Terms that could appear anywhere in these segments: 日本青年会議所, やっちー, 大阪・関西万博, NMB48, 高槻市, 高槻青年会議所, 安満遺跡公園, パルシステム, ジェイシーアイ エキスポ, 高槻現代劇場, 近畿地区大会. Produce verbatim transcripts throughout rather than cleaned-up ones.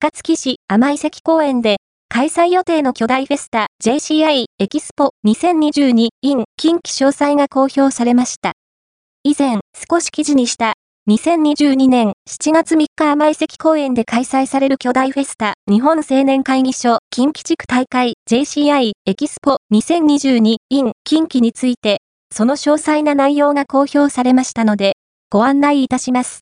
高槻市甘遺跡公園で開催予定の巨大フェスタ ジェイシーアイ エキスポにせんにじゅうに in 近畿詳細が公表されました。以前少し記事にしたにせんにじゅうにねんしちがつみっか甘遺跡公園で開催される巨大フェスタ日本青年会議所近畿地区大会 ジェイシーアイ エキスポにせんにじゅうに in 近畿についてその詳細な内容が公表されましたのでご案内いたします。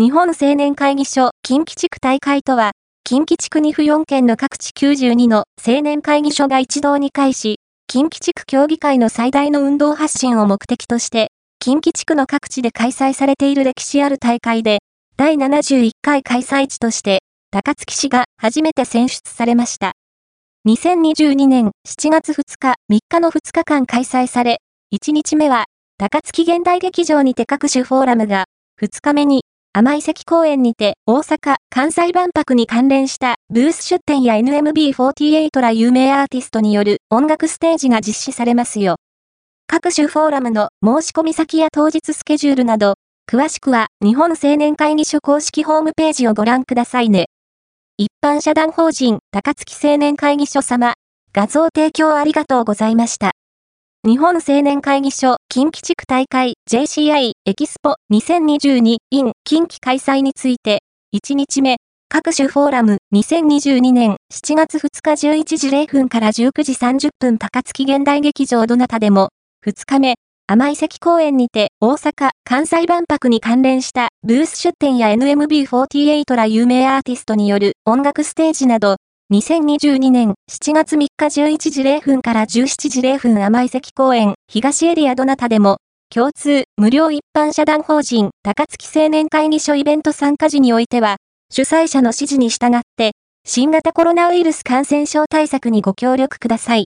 日本青年会議所近畿地区大会とは、近畿地区に府よんけんの各地きゅうじゅうにの青年会議所が一堂に会し、近畿地区協議会の最大の運動発信を目的として、近畿地区の各地で開催されている歴史ある大会で、だいななじゅういっかい開催地として、高槻市が初めて選出されました。にせんにじゅうにねんしちがつふつかみっかのふつかかん開催され、いちにちめは、高槻現代劇場にて各種フォーラムが、ふつかめに、甘遺跡公園にて大阪・関西万博に関連したブース出展や エヌエムビーフォーティーエイト ら有名アーティストによる音楽ステージが実施されますよ。各種フォーラムの申し込み先や当日スケジュールなど、詳しくは日本青年会議所公式ホームページをご覧くださいね。一般社団法人高槻青年会議所様、画像提供ありがとうございました。日本青年会議所近畿地区大会 ジェイシーアイ エキスポにせんにじゅうに in 近畿開催について、いちにちめ、各種フォーラムにせんにじゅうにねんしちがつふつかじゅういちじぜろふんからじゅうくじさんじゅっぷん高槻現代劇場どなたでも、ふつかめ、甘遺跡公園にて大阪・関西万博に関連したブース出展や エヌエムビーフォーティーエイト ら有名アーティストによる音楽ステージなど、にせんにじゅうにねんしちがつみっかじゅういちじぜろふんからじゅうしちじぜろふん甘遺跡公園東エリアどなたでも共通無料一般社団法人高槻青年会議所イベント参加時においては主催者の指示に従って新型コロナウイルス感染症対策にご協力ください。